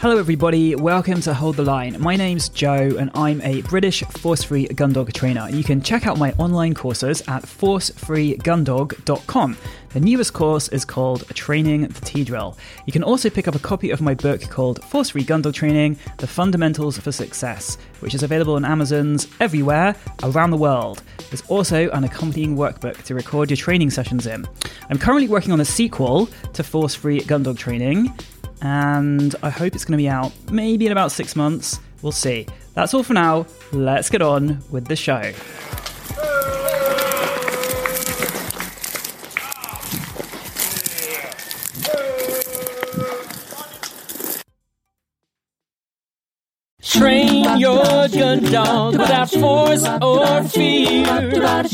Hello everybody, welcome to Hold The Line. My name's Joe and I'm a British force-free gundog trainer. You can check out my online courses at forcefreegundog.com. The newest course is called Training the T-Drill. You can also pick up a copy of my book called Force-free gundog Training, The Fundamentals for Success, which is available on Amazon's everywhere around the world. There's also an accompanying workbook to record your training sessions in. I'm currently working on a sequel to Force-free gundog Training, and I hope it's going to be out maybe in about 6 months. We'll see. That's all for now. Let's get on with the show. Train your gun dog without force or fear.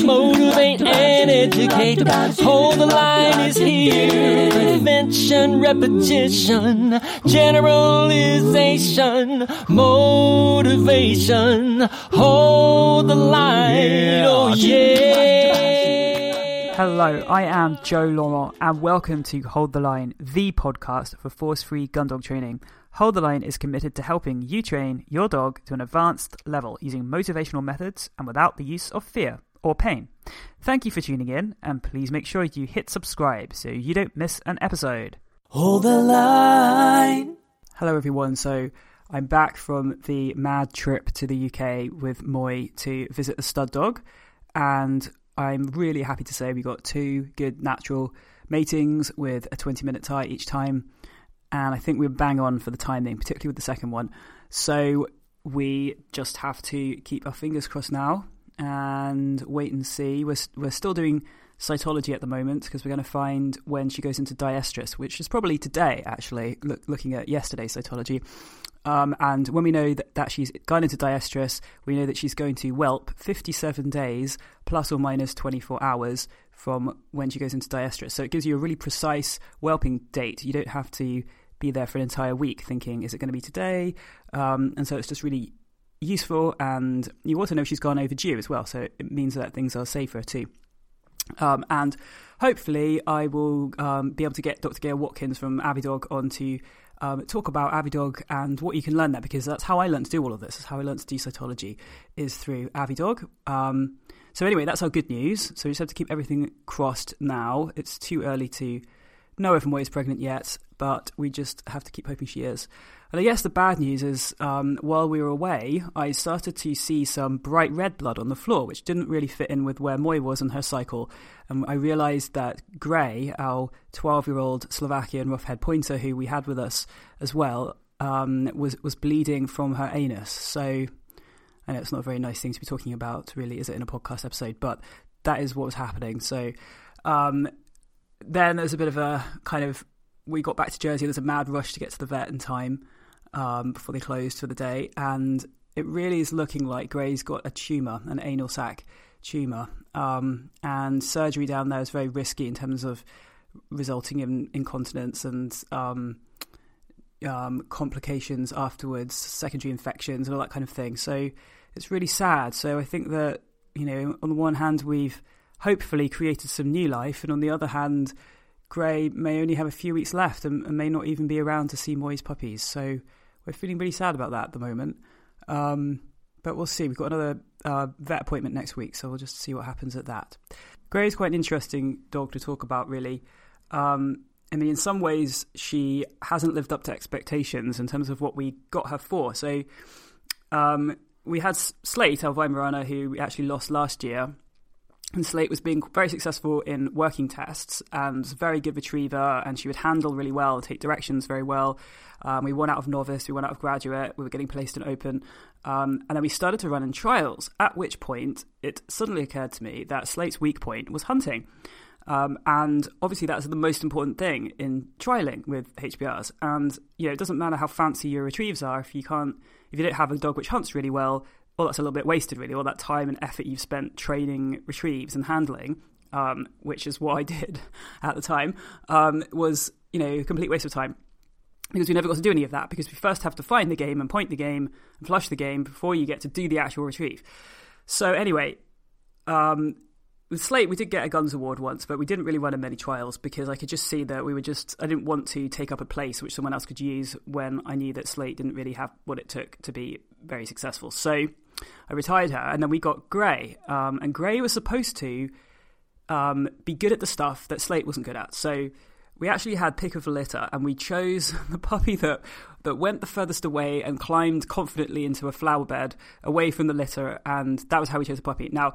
Motivate and educate. Hold the line is here. Prevention, repetition, generalization, motivation. Hold the line. Oh yeah. Hello, I am Joe Laurent and welcome to Hold the Line, the podcast for force-free gundog training. Hold the Line is committed to helping you train your dog to an advanced level using motivational methods and without the use of fear or pain. Thank you for tuning in, and please make sure you hit subscribe so you don't miss an episode. Hold the line. Hello everyone, so I'm back from the mad trip to the UK with Moy to visit the stud dog, and I'm really happy to say we got two good natural matings with a 20-minute tie each time. And I think we were bang on for the timing, particularly with the second one. So we just have to keep our fingers crossed now and wait and see. We're still doing cytology at the moment because we're going to find when she goes into diestrus, which is probably today, actually, looking at yesterday's cytology. And when we know that she's gone into diestrus, we know that she's going to whelp 57 days plus or minus 24 hours from when she goes into diestrus. So it gives you a really precise whelping date. You don't have to be there for an entire week thinking, is it going to be today? And so it's just really useful. And you also know she's gone overdue as well. So it means that things are safer too. And hopefully I will be able to get Dr. Gail Watkins from Avidog on to talk about Avidog and what you can learn there, because that's how I learned to do all of this. That's how I learned to do cytology, is through Avidog. So anyway, that's our good news. So we just have to keep everything crossed now. It's too early to know if Moy is pregnant yet, but we just have to keep hoping she is. And I guess the bad news is while we were away, I started to see some bright red blood on the floor, which didn't really fit in with where Moy was on her cycle. And I realised that Grey, our 12-year-old Slovakian roughhead pointer who we had with us as well, was bleeding from her anus. So I know it's not a very nice thing to be talking about, really, is it, in a podcast episode? But that is what was happening. So then there was a bit of a kind of... We got back to Jersey. There was a mad rush to get to the vet in time before they closed for the day. And it really is looking like Grey's got a tumour, an anal sac tumour. And surgery down there is very risky in terms of resulting in incontinence and complications afterwards, secondary infections and all that kind of thing. So it's really sad. So I think that, you know, on the one hand, we've hopefully created some new life. And on the other hand, Grey may only have a few weeks left and may not even be around to see Moy's puppies. So we're feeling really sad about that at the moment. But we'll see. We've got another vet appointment next week, so we'll just see what happens at that. Grey is quite an interesting dog to talk about, really. I mean, in some ways, she hasn't lived up to expectations in terms of what we got her for. So we had Slate, our Weimaraner, who we actually lost last year. And Slate was being very successful in working tests and was a very good retriever, and she would handle really well, take directions very well. We won out of novice, we won out of graduate, we were getting placed in open. And then we started to run in trials, at which point it suddenly occurred to me that Slate's weak point was hunting. And obviously that's the most important thing in trialing with HBRs. And, you know, it doesn't matter how fancy your retrieves are if you don't have a dog which hunts really well. Well, that's a little bit wasted, really, all that time and effort you've spent training retrieves and handling, which is what I did at the time, was, you know, a complete waste of time, because we never got to do any of that, because we first have to find the game and point the game and flush the game before you get to do the actual retrieve. So anyway, With Slate, we did get a Guns Award once, but we didn't really run in many trials because I could just see that I didn't want to take up a place which someone else could use when I knew that Slate didn't really have what it took to be very successful. So I retired her, and then we got Grey. And Grey was supposed to be good at the stuff that Slate wasn't good at. So we actually had pick of the litter, and we chose the puppy that went the furthest away and climbed confidently into a flower bed away from the litter, and that was how we chose the puppy. Now,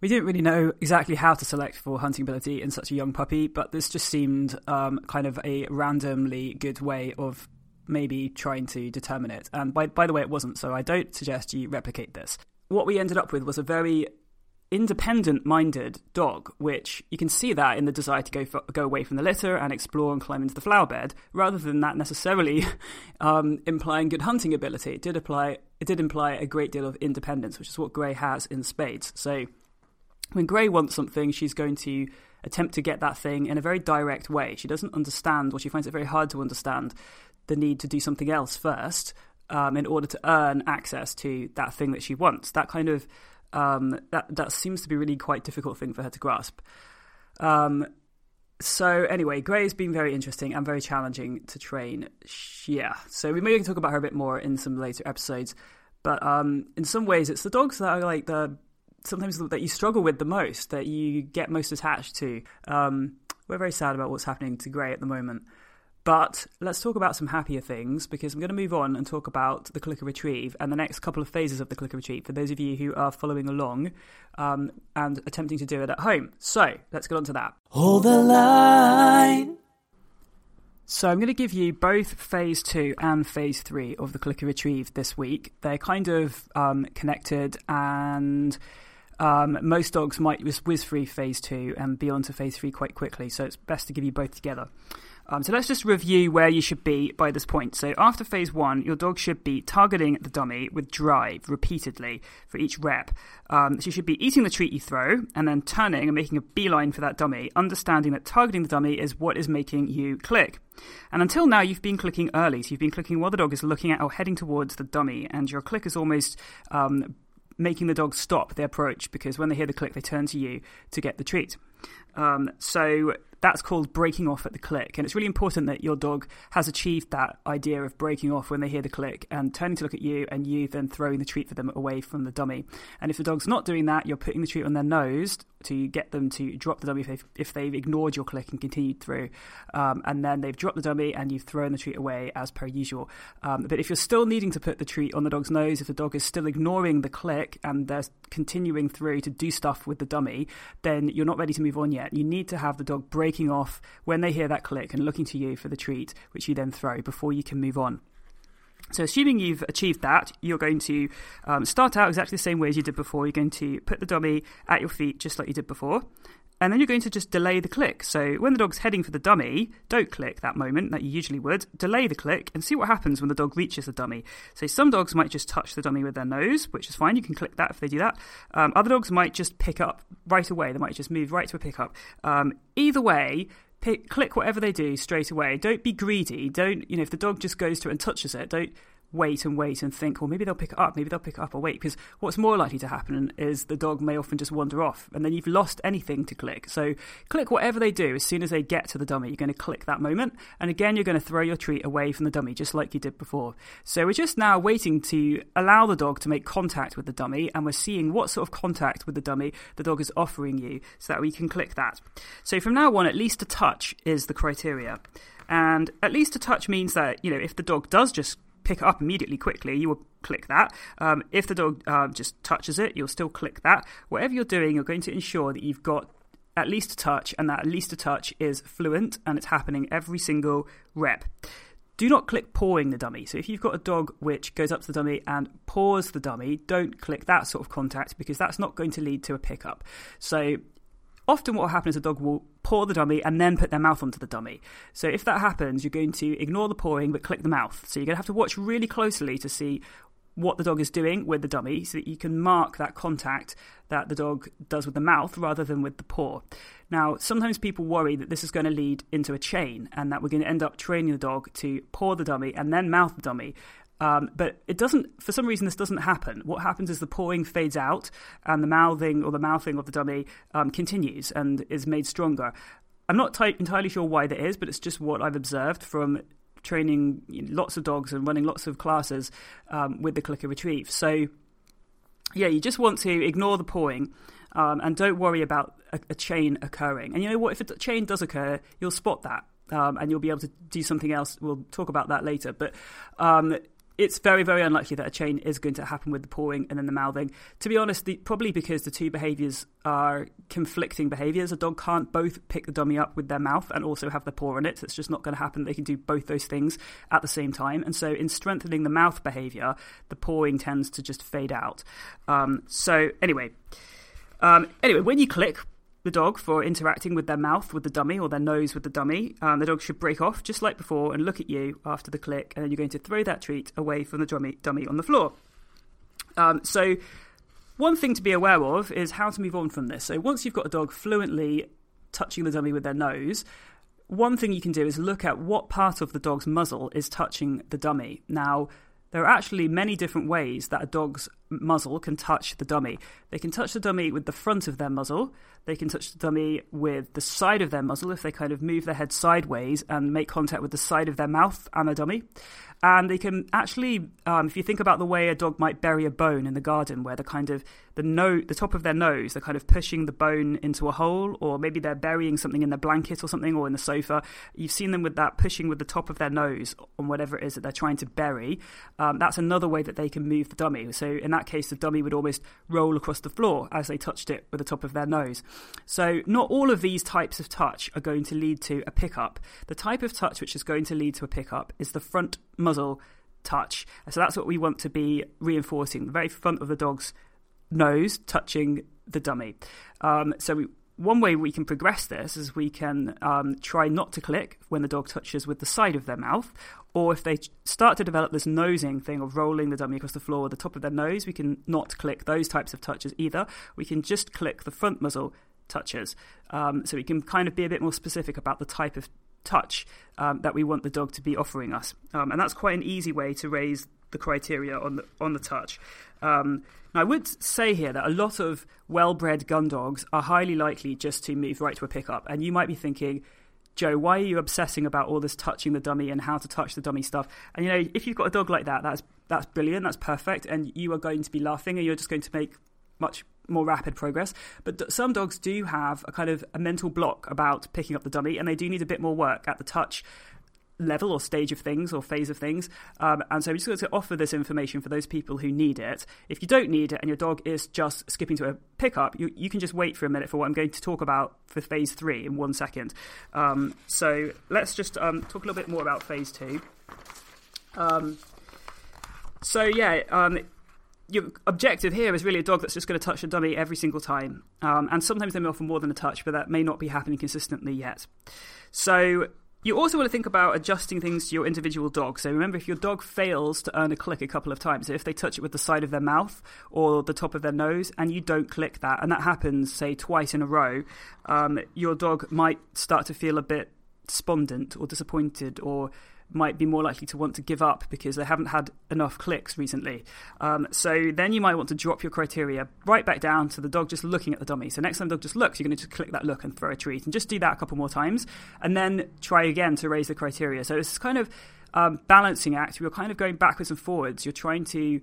we didn't really know exactly how to select for hunting ability in such a young puppy, but this just seemed kind of a randomly good way of maybe trying to determine it. And by the way, it wasn't, so I don't suggest you replicate this. What we ended up with was a very independent-minded dog, which you can see that in the desire to go away from the litter and explore and climb into the flower bed, rather than that necessarily implying good hunting ability. It did imply a great deal of independence, which is what Grey has in spades. So when Grey wants something, she's going to attempt to get that thing in a very direct way. She doesn't understand, or she finds it very hard to understand, the need to do something else first in order to earn access to that thing that she wants. That kind of that seems to be really quite difficult thing for her to grasp. So anyway, Grey's been very interesting and very challenging to train. Yeah, so we may talk about her a bit more in some later episodes. But in some ways, it's the dogs that are like sometimes that you struggle with the most, that you get most attached to. We're very sad about what's happening to Grey at the moment. But let's talk about some happier things, because I'm going to move on and talk about the clicker retrieve and the next couple of phases of the clicker retrieve for those of you who are following along and attempting to do it at home. So let's get on to that. Hold the line. So I'm going to give you both phase 2 and phase 3 of the clicker retrieve this week. They're kind of connected, and most dogs might whiz through phase 2 and be on to phase 3 quite quickly, so it's best to give you both together. So let's just review where you should be by this point. So after phase 1, your dog should be targeting the dummy with drive repeatedly for each rep. She should be eating the treat you throw and then turning and making a beeline for that dummy, understanding that targeting the dummy is what is making you click. And until now, you've been clicking early, so you've been clicking while the dog is looking at or heading towards the dummy, and your click is almost making the dog stop their approach, because when they hear the click, they turn to you to get the treat. So that's called breaking off at the click, and it's really important that your dog has achieved that idea of breaking off when they hear the click and turning to look at you, and you then throwing the treat for them away from the dummy. And if the dog's not doing that, you're putting the treat on their nose to get them to drop the dummy if they've ignored your click and continued through, and then they've dropped the dummy and you've thrown the treat away as per usual. But if you're still needing to put the treat on the dog's nose, if the dog is still ignoring the click and they're continuing through to do stuff with the dummy, then you're not ready to move on yet. You need to have the dog breaking off when they hear that click and looking to you for the treat, which you then throw, before you can move on. So assuming you've achieved that, you're going to start out exactly the same way as you did before. You're going to put the dummy at your feet just like you did before, and then you're going to just delay the click. So when the dog's heading for the dummy, don't click that moment that you usually would. Delay the click and see what happens when the dog reaches the dummy. So some dogs might just touch the dummy with their nose, which is fine. You can click that if they do that. Other dogs might just pick up right away. They might just move right to a pickup. Either way, click whatever they do straight away. Don't be greedy. Don't, if the dog just goes to it and touches it, don't wait and think, well, maybe they'll pick it up, or wait, because what's more likely to happen is the dog may often just wander off, and then you've lost anything to click. So click whatever they do as soon as they get to the dummy. You're going to click that moment, and again, you're going to throw your treat away from the dummy just like you did before. So we're just now waiting to allow the dog to make contact with the dummy, and we're seeing what sort of contact with the dummy the dog is offering you, so that we can click that. So from now on, at least a touch is the criteria. And at least a touch means that, if the dog does just pick up immediately quickly, you will click that. If the dog just touches it, you'll still click that. Whatever you're doing, you're going to ensure that you've got at least a touch, and that at least a touch is fluent and it's happening every single rep. Do not click pawing the dummy. So if you've got a dog which goes up to the dummy and paws the dummy, don't click that sort of contact, because that's not going to lead to a pickup. So often what will happen is a dog will paw the dummy and then put their mouth onto the dummy. So if that happens, you're going to ignore the pawing but click the mouth. So you're going to have to watch really closely to see what the dog is doing with the dummy, so that you can mark that contact that the dog does with the mouth rather than with the paw. Now, sometimes people worry that this is going to lead into a chain, and that we're going to end up training the dog to paw the dummy and then mouth the dummy. But it doesn't, for some reason, this doesn't happen. What happens is the pawing fades out and the mouthing or the mouthing of the dummy continues and is made stronger. I'm not entirely sure why that is, but it's just what I've observed from training lots of dogs and running lots of classes with the clicker retrieve. So yeah, you just want to ignore the pawing and don't worry about a chain occurring. And you know what? If a chain does occur, you'll spot that and you'll be able to do something else. We'll talk about that later. But it's very, very unlikely that a chain is going to happen with the pawing and then the mouthing. To be honest, probably because the two behaviours are conflicting behaviours. A dog can't both pick the dummy up with their mouth and also have their paw on it. It's just not going to happen. They can do both those things at the same time. And so in strengthening the mouth behaviour, the pawing tends to just fade out. So anyway, when you click the dog for interacting with their mouth with the dummy or their nose with the dummy, the dog should break off just like before and look at you after the click, and then you're going to throw that treat away from the dummy on the floor. So one thing to be aware of is how to move on from this. So once you've got a dog fluently touching the dummy with their nose, one thing you can do is look at what part of the dog's muzzle is touching the dummy. Now, there are actually many different ways that a dog's muzzle can touch the dummy. They can touch the dummy with the front of their muzzle. They can touch the dummy with the side of their muzzle if they kind of move their head sideways and make contact with the side of their mouth and the dummy. And they can actually, if you think about the way a dog might bury a bone in the garden, where the top of their nose, they're kind of pushing the bone into a hole, or maybe they're burying something in their blanket or something, or in the sofa. You've seen them with that, pushing with the top of their nose on whatever it is that they're trying to bury. That's another way that they can move the dummy. So in that case, the dummy would almost roll across the floor as they touched it with the top of their nose. So not all of these types of touch are going to lead to a pickup. The type of touch which is going to lead to a pickup is the front muzzle touch. So that's what we want to be reinforcing, the very front of the dog's nose touching the dummy. One way we can progress this is we can try not to click when the dog touches with the side of their mouth, or if they start to develop this nosing thing of rolling the dummy across the floor with the top of their nose, we can not click those types of touches either. We can just click the front muzzle touches. So we can kind of be a bit more specific about the type of touch that we want the dog to be offering us. And that's quite an easy way to raise the criteria on the touch. Now, I would say here that a lot of well-bred gun dogs are highly likely just to move right to a pickup. And you might be thinking, Joe, why are you obsessing about all this touching the dummy and how to touch the dummy stuff? And, you know, if you've got a dog like that, that's brilliant, that's perfect, and you are going to be laughing and you're just going to make much more rapid progress. But some dogs do have a kind of a mental block about picking up the dummy, and they do need a bit more work at the touch level or stage of things or phase of things, and so we're just going to offer this information for those people who need it. If you don't need it and your dog is just skipping to a pickup, you can just wait for a minute for what I'm going to talk about for phase 3 in 1 second. So let's just talk a little bit more about phase 2. Your objective here is really a dog that's just going to touch a dummy every single time, and sometimes they may offer more than a touch, but that may not be happening consistently yet. So you also want to think about adjusting things to your individual dog. So remember, if your dog fails to earn a click a couple of times, if they touch it with the side of their mouth or the top of their nose and you don't click that, and that happens, say, twice in a row, your dog might start to feel a bit despondent or disappointed, or might be more likely to want to give up because they haven't had enough clicks recently. So then you might want to drop your criteria right back down to the dog just looking at the dummy. So next time the dog just looks, you're going to just click that look and throw a treat, and just do that a couple more times and then try again to raise the criteria. So it's kind of balancing act. You're kind of going backwards and forwards. You're trying to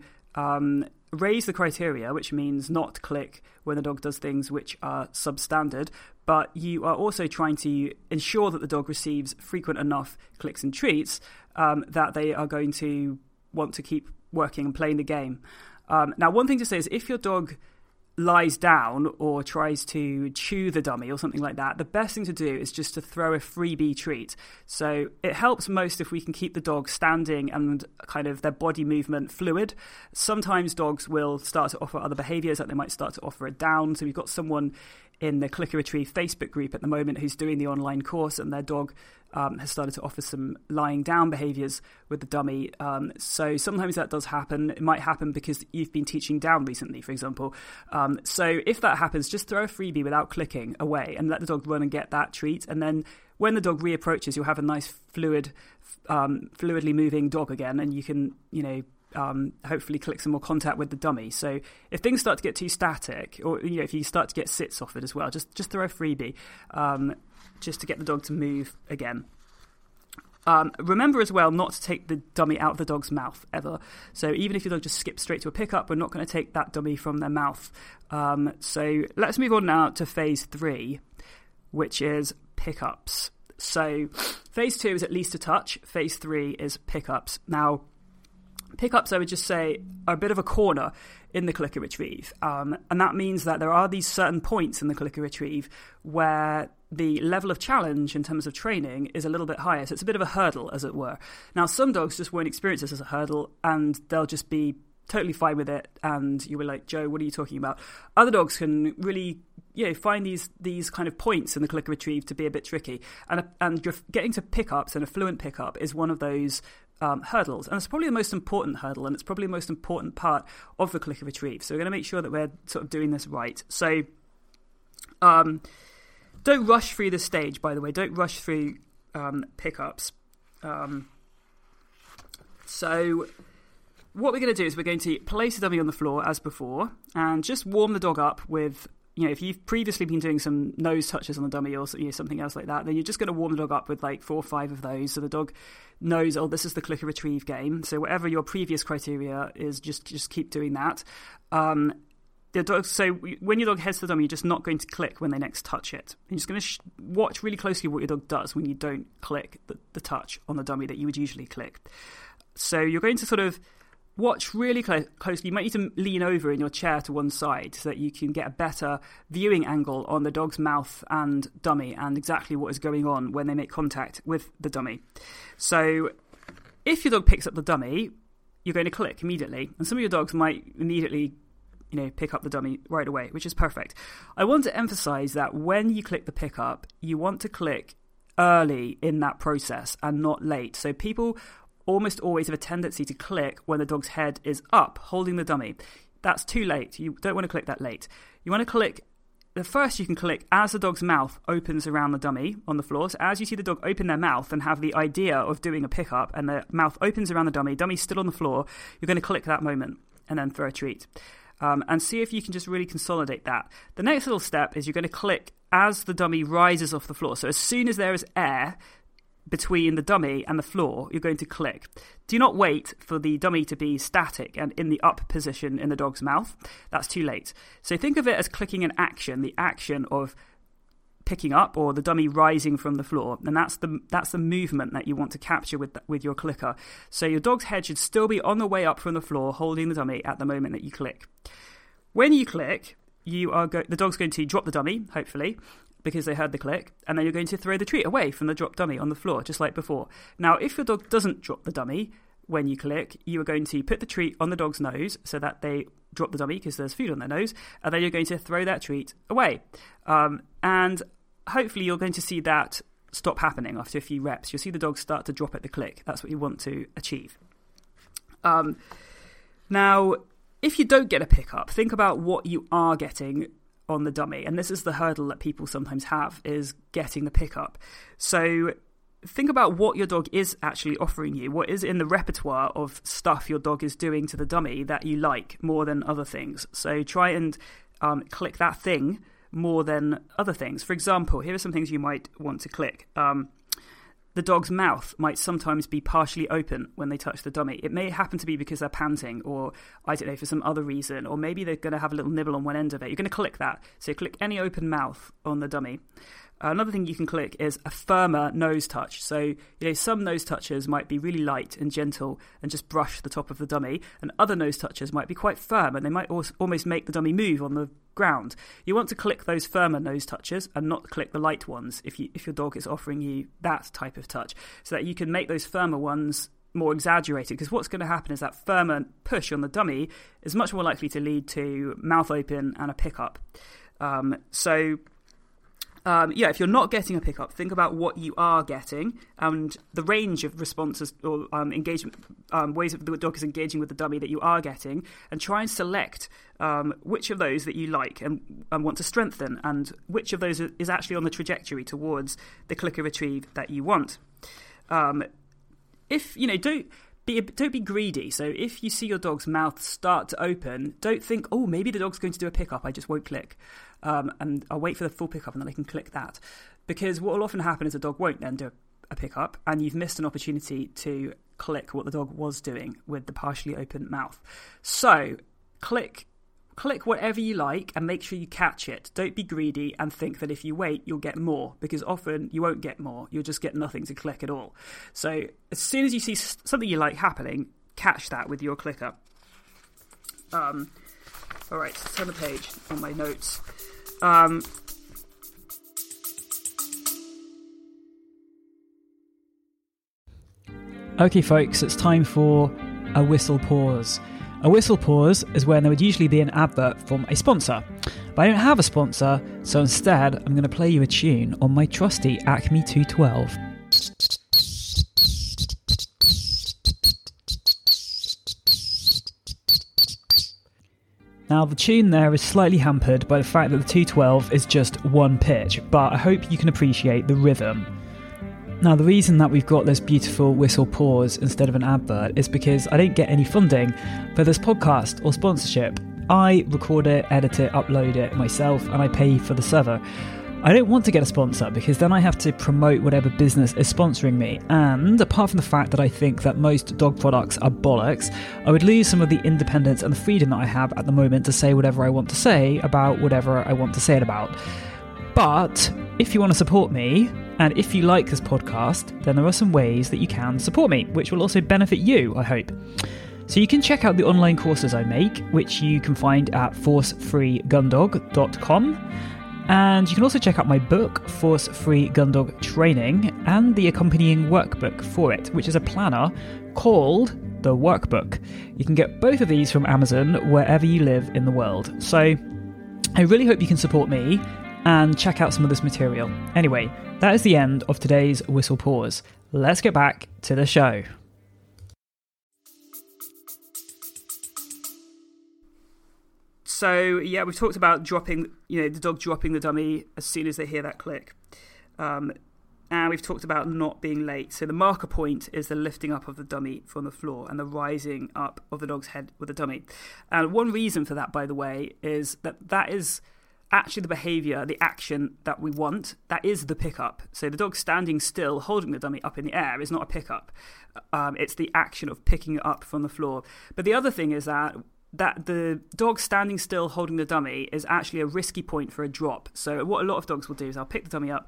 raise the criteria, which means not click when the dog does things which are substandard, but you are also trying to ensure that the dog receives frequent enough clicks and treats that they are going to want to keep working and playing the game. Now, one thing to say is if your dog lies down or tries to chew the dummy or something like that, the best thing to do is just to throw a freebie treat. So it helps most if we can keep the dog standing and kind of their body movement fluid. Sometimes dogs will start to offer other behaviours, like they might start to offer a down. So we've got someone in the Clicker Retrieve Facebook group at the moment who's doing the online course, and their dog has started to offer some lying down behaviors with the dummy. So sometimes that does happen. It might happen because you've been teaching down recently, for example. So if that happens, just throw a freebie without clicking away and let the dog run and get that treat. And then when the dog reapproaches, you'll have a nice fluid, fluidly moving dog again, and you can, you know, hopefully click some more contact with the dummy. So if things start to get too static, or you know, if you start to get sits offered as well, just throw a freebie just to get the dog to move again. Remember as well not to take the dummy out of the dog's mouth ever. So even if your dog just skips straight to a pickup, we're not going to take that dummy from their mouth. So let's move on now to phase 3, which is pickups. So phase 2 is at least a touch. Phase 3 is pickups. Now, pickups, I would just say, are a bit of a corner in the Clicker Retrieve. And that means that there are these certain points in the Clicker Retrieve where the level of challenge in terms of training is a little bit higher. So it's a bit of a hurdle, as it were. Now, some dogs just won't experience this as a hurdle, and they'll just be totally fine with it. And you were like, Joe, what are you talking about? Other dogs can really, you know, find these kind of points in the Clicker Retrieve to be a bit tricky. And getting to pickups and a fluent pickup is one of those hurdles, and it's probably the most important hurdle, and it's probably the most important part of the Clicker Retrieve. So we're going to make sure that we're sort of doing this right. So don't rush through this stage, by the way. Don't rush through pickups. So what we're going to do is we're going to place the dummy on the floor as before, and just warm the dog up with, you know, if you've previously been doing some nose touches on the dummy or, you know, something else like that, then you're just going to warm the dog up with like 4 or 5 of those, so the dog knows, oh, this is the Clicker Retrieve game. So whatever your previous criteria is, just keep doing that. The dog, so when your dog heads to the dummy, you're just not going to click when they next touch it. You're just going to watch really closely what your dog does when you don't click the touch on the dummy that you would usually click. So you're going to sort of watch really closely. You might need to lean over in your chair to one side so that you can get a better viewing angle on the dog's mouth and dummy and exactly what is going on when they make contact with the dummy. So if your dog picks up the dummy, you're going to click immediately. And some of your dogs might immediately, you know, pick up the dummy right away, which is perfect. I want to emphasize that when you click the pickup, you want to click early in that process and not late. So people almost always have a tendency to click when the dog's head is up, holding the dummy. That's too late. You don't want to click that late. You want to click, the first you can click as the dog's mouth opens around the dummy on the floor. So as you see the dog open their mouth and have the idea of doing a pickup, and the mouth opens around the dummy, dummy's still on the floor, you're going to click that moment and then throw a treat. And see if you can just really consolidate that. The next little step is you're going to click as the dummy rises off the floor. So as soon as there is air between the dummy and the floor, you're going to click. Do not wait for the dummy to be static and in the up position in the dog's mouth. That's too late. So think of it as clicking an action, the action of picking up or the dummy rising from the floor, and that's the movement that you want to capture with your clicker. So your dog's head should still be on the way up from the floor, holding the dummy at the moment that you click. When you click, the dog's going to drop the dummy, hopefully, because they heard the click, and then you're going to throw the treat away from the dropped dummy on the floor, just like before. Now, if your dog doesn't drop the dummy when you click, you are going to put the treat on the dog's nose so that they drop the dummy because there's food on their nose, and then you're going to throw that treat away. And hopefully you're going to see that stop happening after a few reps. You'll see the dog start to drop at the click. That's what you want to achieve. Now, if you don't get a pickup, think about what you are getting on the dummy, and this is the hurdle that people sometimes have, is getting the pickup. So think about what your dog is actually offering you, what is in the repertoire of stuff your dog is doing to the dummy that you like more than other things. So try and click that thing more than other things. For example, here are some things you might want to click. The dog's mouth might sometimes be partially open when they touch the dummy. It may happen to be because they're panting, or I don't know, for some other reason, or maybe they're going to have a little nibble on one end of it. You're going to click that. So click any open mouth on the dummy. Another thing you can click is a firmer nose touch. So, you know, some nose touches might be really light and gentle and just brush the top of the dummy, and other nose touches might be quite firm and they might almost make the dummy move on the ground. You want to click those firmer nose touches and not click the light ones if your dog is offering you that type of touch, so that you can make those firmer ones more exaggerated, because what's going to happen is that firmer push on the dummy is much more likely to lead to mouth open and a pickup. So If you're not getting a pickup, think about what you are getting and the range of responses or engagement ways that the dog is engaging with the dummy that you are getting, and try and select which of those that you like and want to strengthen, and which of those is actually on the trajectory towards the clicker retrieve that you want. Don't be greedy. So if you see your dog's mouth start to open, don't think, oh, maybe the dog's going to do a pickup, I just won't click. And I'll wait for the full pickup and then I can click that. Because what will often happen is the dog won't then do a pickup, and you've missed an opportunity to click what the dog was doing with the partially open mouth. So click whatever you like and make sure you catch it. Don't be greedy and think that if you wait, you'll get more, because often you won't get more. You'll just get nothing to click at all. So as soon as you see something you like happening, catch that with your clicker. All right, so turn the page on my notes. Okay, folks, it's time for a whistle pause. A whistle pause is when there would usually be an advert from a sponsor. But I don't have a sponsor, so instead I'm going to play you a tune on my trusty Acme 212. Now, the tune there is slightly hampered by the fact that the 212 is just one pitch, but I hope you can appreciate the rhythm. Now, the reason that we've got this beautiful whistle pause instead of an advert is because I don't get any funding for this podcast or sponsorship. I record it, edit it, upload it myself, and I pay for the server. I don't want to get a sponsor because then I have to promote whatever business is sponsoring me. And apart from the fact that I think that most dog products are bollocks, I would lose some of the independence and the freedom that I have at the moment to say whatever I want to say about whatever I want to say it about. But if you want to support me, and if you like this podcast, then there are some ways that you can support me, which will also benefit you, I hope. So you can check out the online courses I make, which you can find at forcefreegundog.com. And you can also check out my book, Force-free gundog Training, and the accompanying workbook for it, which is a planner called The Workbook. You can get both of these from Amazon wherever you live in the world. So I really hope you can support me and check out some of this material. Anyway, that is the end of today's whistle pause. Let's get back to the show. So yeah, we've talked about dropping, the dog dropping the dummy as soon as they hear that click. And we've talked about not being late. So the marker point is the lifting up of the dummy from the floor and the rising up of the dog's head with the dummy. And one reason for that, by the way, is that is actually the behaviour, the action that we want, that is the pickup. So the dog standing still, holding the dummy up in the air, is not a pickup. It's the action of picking it up from the floor. But the other thing is that the dog standing still, holding the dummy, is actually a risky point for a drop. So what a lot of dogs will do is they'll pick the dummy up,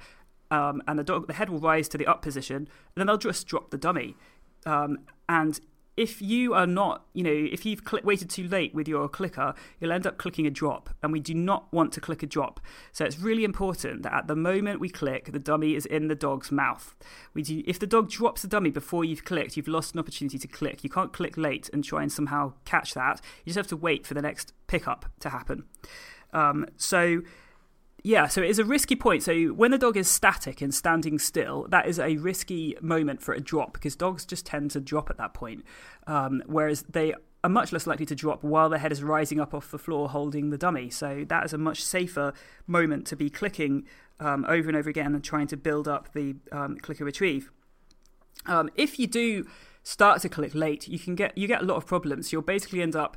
and the head will rise to the up position, and then they'll just drop the dummy. And if you are not, if you've waited too late with your clicker, you'll end up clicking a drop, and we do not want to click a drop. So it's really important that at the moment we click, the dummy is in the dog's mouth. If the dog drops the dummy before you've clicked, you've lost an opportunity to click. You can't click late and try and somehow catch that. You just have to wait for the next pickup to happen. So it is a risky point. So when the dog is static and standing still, that is a risky moment for a drop, because dogs just tend to drop at that point, whereas they are much less likely to drop while their head is rising up off the floor holding the dummy. So that is a much safer moment to be clicking over and over again and trying to build up the clicker retrieve. If you do start to click late, you get a lot of problems. You'll basically end up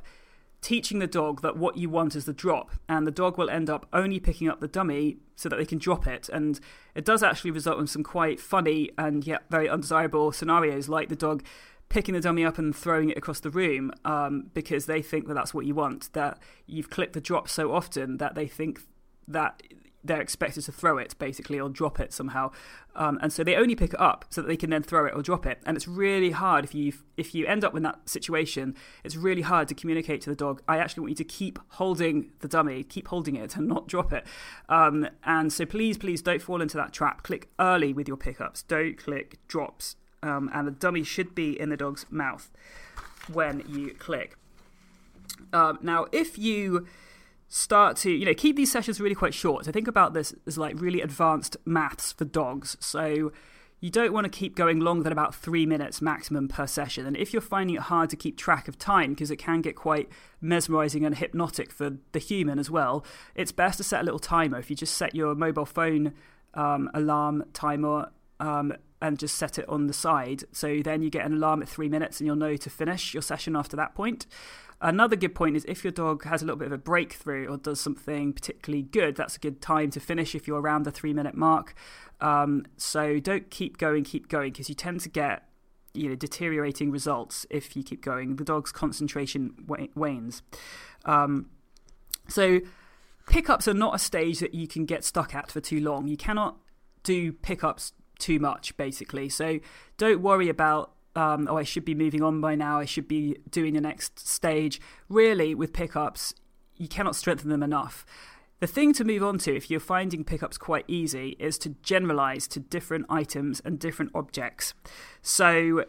teaching the dog that what you want is the drop, and the dog will end up only picking up the dummy so that they can drop it. And it does actually result in some quite funny and yet very undesirable scenarios, like the dog picking the dummy up and throwing it across the room because they think that that's what you want, that you've clicked the drop so often that they think that they're expected to throw it, basically, or drop it somehow. And so they only pick it up so that they can then throw it or drop it. And it's really hard if you end up in that situation. It's really hard to communicate to the dog, I actually want you to keep holding the dummy, keep holding it and not drop it. And so please don't fall into that trap. Click early with your pickups. Don't click drops. And the dummy should be in the dog's mouth when you click. Now, if you start to, keep these sessions really quite short. So think about this as like really advanced maths for dogs. So you don't want to keep going longer than about 3 minutes maximum per session. And if you're finding it hard to keep track of time, because it can get quite mesmerizing and hypnotic for the human as well, it's best to set a little timer. If you just set your mobile phone alarm timer and just set it on the side, so then you get an alarm at 3 minutes and you'll know to finish your session after that point. Another good point is if your dog has a little bit of a breakthrough or does something particularly good, that's a good time to finish if you're around the 3 minute mark. So don't keep going, because you tend to get deteriorating results if you keep going. The dog's concentration wanes. So pickups are not a stage that you can get stuck at for too long. You cannot do pickups too much, basically. So don't worry about I should be moving on by now, I should be doing the next stage. Really, with pickups, you cannot strengthen them enough. The thing to move on to, if you're finding pickups quite easy, is to generalize to different items and different objects. So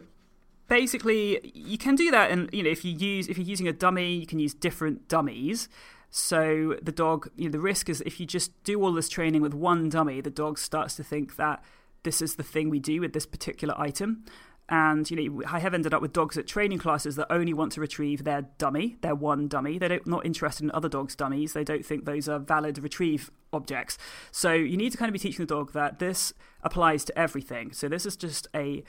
basically, you can do that, and if you're using a dummy, you can use different dummies. So the dog, the risk is if you just do all this training with one dummy, the dog starts to think that this is the thing we do with this particular item. And, I have ended up with dogs at training classes that only want to retrieve their dummy, their one dummy. They're not interested in other dogs' dummies. They don't think those are valid retrieve objects. So you need to kind of be teaching the dog that this applies to everything. So this is just a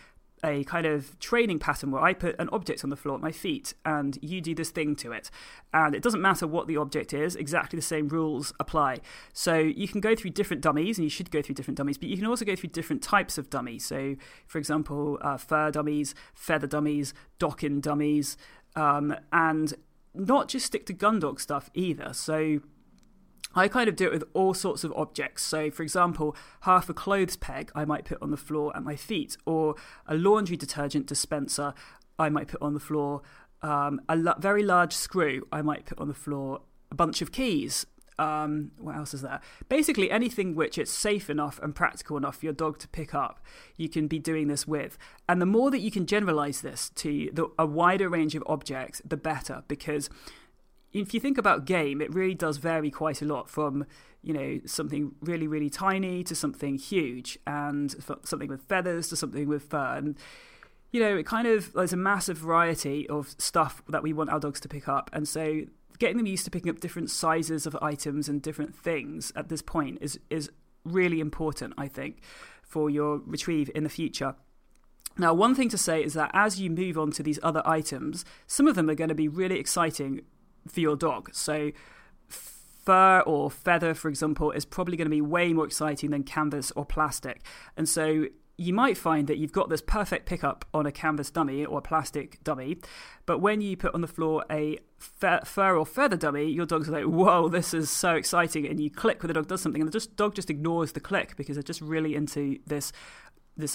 kind of training pattern where I put an object on the floor at my feet and you do this thing to it. And it doesn't matter what the object is, exactly the same rules apply. So you can go through different dummies, and you should go through different dummies, but you can also go through different types of dummies. So, for example, fur dummies, feather dummies, docking dummies, and not just stick to gun dog stuff either. So I kind of do it with all sorts of objects. So, for example, half a clothes peg I might put on the floor at my feet, or a laundry detergent dispenser I might put on the floor, very large screw I might put on the floor, a bunch of keys. What else is there? Basically anything which it's safe enough and practical enough for your dog to pick up, you can be doing this with. And the more that you can generalize this to a wider range of objects, the better, because if you think about game, it really does vary quite a lot from, something really, really tiny to something huge, and something with feathers to something with fur. And, it kind of, there's a massive variety of stuff that we want our dogs to pick up. And so getting them used to picking up different sizes of items and different things at this point is really important, I think, for your retrieve in the future. Now, one thing to say is that as you move on to these other items, some of them are going to be really exciting for your dog. So fur or feather, for example, is probably going to be way more exciting than canvas or plastic. And so you might find that you've got this perfect pickup on a canvas dummy or a plastic dummy, but when you put on the floor a fur or feather dummy, your dog's like, whoa, this is so exciting. And you click when the dog does something, and the dog just ignores the click because they're just really into this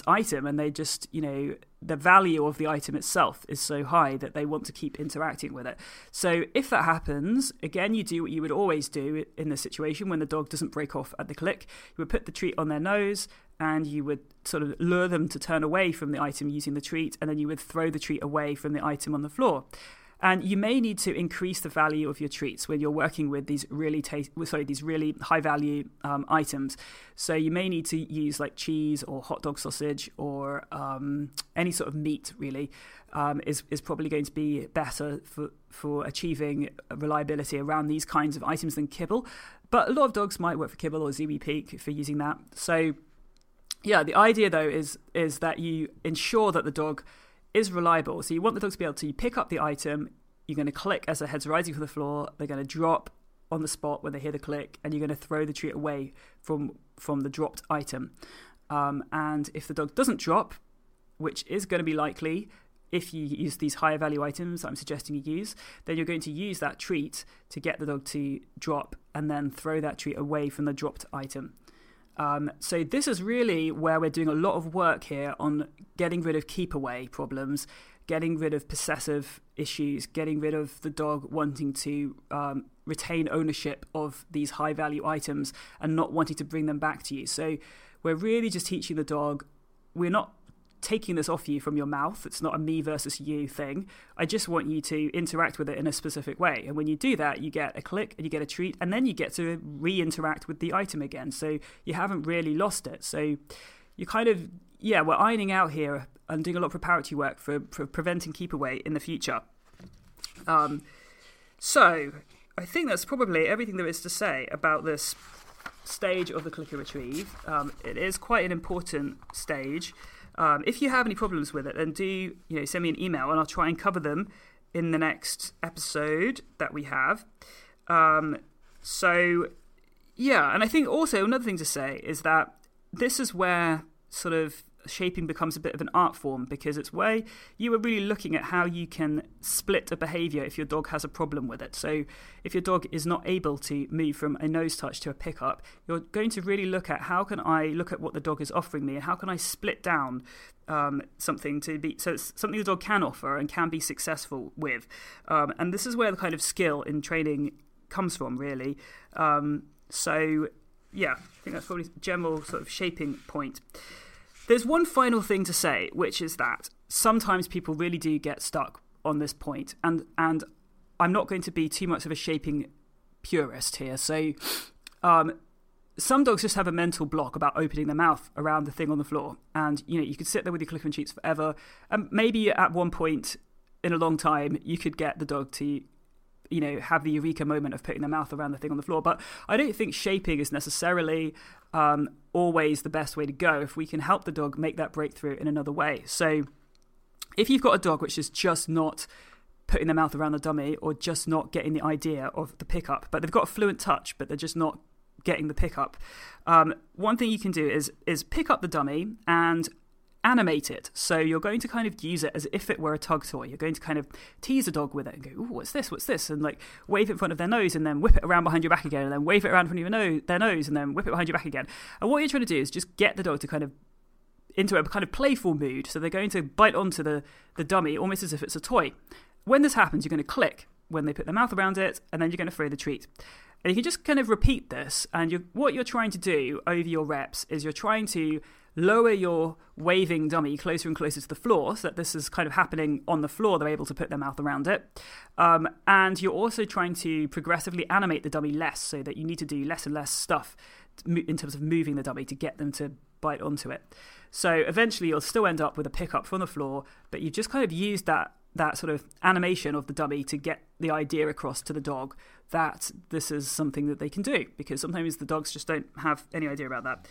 item, and they just the value of the item itself is so high that they want to keep interacting with it. So if that happens again, you do what you would always do in this situation when the dog doesn't break off at the click. You would put the treat on their nose, and you would sort of lure them to turn away from the item using the treat, and then you would throw the treat away from the item on the floor. And you may need to increase the value of your treats when you're working with these really high-value items. So you may need to use like cheese or hot dog sausage or any sort of meat, really, is probably going to be better for achieving reliability around these kinds of items than kibble. But a lot of dogs might work for kibble or Zooey Peak for using that. So, yeah, the idea, though, is that you ensure that the dog is reliable. So you want the dog to be able to pick up the item, you're going to click as their head's rising from the floor, they're going to drop on the spot when they hear the click, and you're going to throw the treat away from the dropped item. And if the dog doesn't drop, which is going to be likely if you use these higher value items that I'm suggesting you use, then you're going to use that treat to get the dog to drop and then throw that treat away from the dropped item. So this is really where we're doing a lot of work here on getting rid of keep away problems, getting rid of possessive issues, getting rid of the dog wanting to retain ownership of these high value items and not wanting to bring them back to you. So we're really just teaching the dog, we're not taking this off you from your mouth. It's not a me versus you thing. I just want you to interact with it in a specific way. And when you do that, you get a click and you get a treat, and then you get to re-interact with the item again. So you haven't really lost it. So you kind of, yeah, we're ironing out here and doing a lot of preparatory work for preventing keep away in the future. So I think that's probably everything there is to say about this stage of the clicker retrieve. It is quite an important stage. If you have any problems with it, then do send me an email, and I'll try and cover them in the next episode that we have. And I think also another thing to say is that this is where sort of shaping becomes a bit of an art form, because it's where you are really looking at how you can split a behavior if your dog has a problem with it. So if your dog is not able to move from a nose touch to a pickup, you're going to really look at how can I look at what the dog is offering me and how can I split down something to be, so it's something the dog can offer and can be successful with. And this is where the kind of skill in training comes from, really. I think that's probably the general sort of shaping point. There's one final thing to say, which is that sometimes people really do get stuck on this point, and I'm not going to be too much of a shaping purist here. So some dogs just have a mental block about opening their mouth around the thing on the floor, and you could sit there with your clicker and treats forever, and maybe at one point in a long time you could get the dog to have the eureka moment of putting their mouth around the thing on the floor. But I don't think shaping is necessarily always the best way to go if we can help the dog make that breakthrough in another way. So if you've got a dog which is just not putting their mouth around the dummy or just not getting the idea of the pickup, but they've got a fluent touch, but they're just not getting the pickup, one thing you can do is pick up the dummy and animate it. So you're going to kind of use it as if it were a tug toy. You're going to kind of tease a dog with it and go, "Ooh, what's this? And like wave it in front of their nose and then whip it around behind your back again, and then wave it around in front of their nose and then whip it behind your back again. And what you're trying to do is just get the dog to kind of into a kind of playful mood. So they're going to bite onto the dummy almost as if it's a toy. When this happens, you're going to click when they put their mouth around it, and then you're going to throw the treat. And you can just kind of repeat this. And what you're trying to do over your reps is you're trying to lower your waving dummy closer and closer to the floor, so that this is kind of happening on the floor. They're able to put their mouth around it. And you're also trying to progressively animate the dummy less, so that you need to do less and less stuff in terms of moving the dummy to get them to bite onto it. So eventually you'll still end up with a pickup from the floor, but you've just kind of used that sort of animation of the dummy to get the idea across to the dog that this is something that they can do, because sometimes the dogs just don't have any idea about that.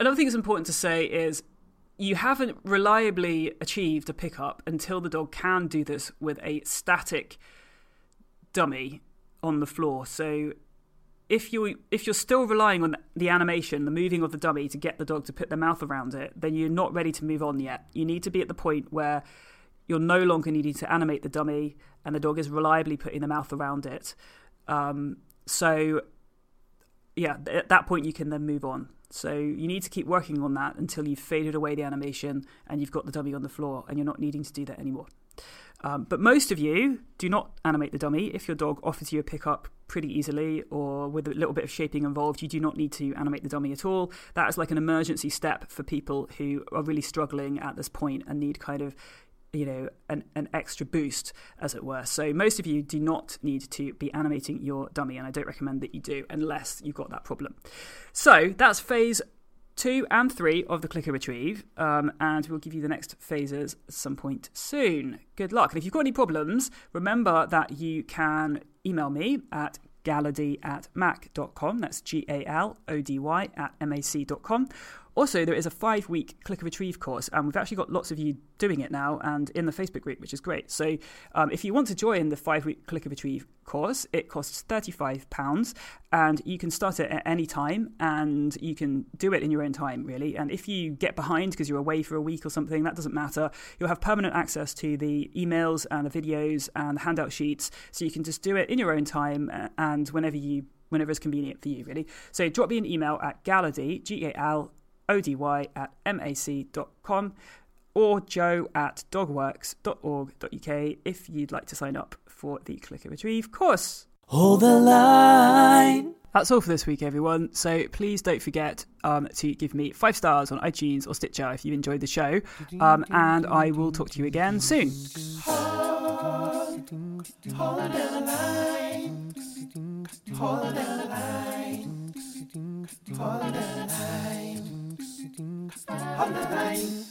Another thing that's important to say is you haven't reliably achieved a pickup until the dog can do this with a static dummy on the floor. So if you're still relying on the animation, the moving of the dummy to get the dog to put their mouth around it, then you're not ready to move on yet. You need to be at the point where you're no longer needing to animate the dummy and the dog is reliably putting the mouth around it. At that point you can then move on. So you need to keep working on that until you've faded away the animation and you've got the dummy on the floor and you're not needing to do that anymore. But most of you do not animate the dummy. If your dog offers you a pickup pretty easily or with a little bit of shaping involved, you do not need to animate the dummy at all. That is like an emergency step for people who are really struggling at this point and need kind of an extra boost, as it were. So most of you do not need to be animating your dummy, and I don't recommend that you do unless you've got that problem. So that's phase 2 and 3 of the clicker retrieve, and we'll give you the next phases at some point soon. Good luck. And if you've got any problems, remember that you can email me at galody@mac.com. That's galody@mac.com. Also, there is a 5-week clicker retrieve course, and we've actually got lots of you doing it now and in the Facebook group, which is great. So if you want to join the 5-week clicker retrieve course, it costs £35, and you can start it at any time, and you can do it in your own time, really. And if you get behind because you're away for a week or something, that doesn't matter. You'll have permanent access to the emails and the videos and the handout sheets, so you can just do it in your own time and whenever it's convenient for you, really. So drop me an email at galody@mac.com or joe@dogworks.org.uk if you'd like to sign up for the clicker retrieve course. Hold the line. That's all for this week, everyone. So please don't forget to give me 5 stars on iTunes or Stitcher if you enjoyed the show. And I will talk to you again soon. Hold the line. Hold the line. Hold the line. Hold the line.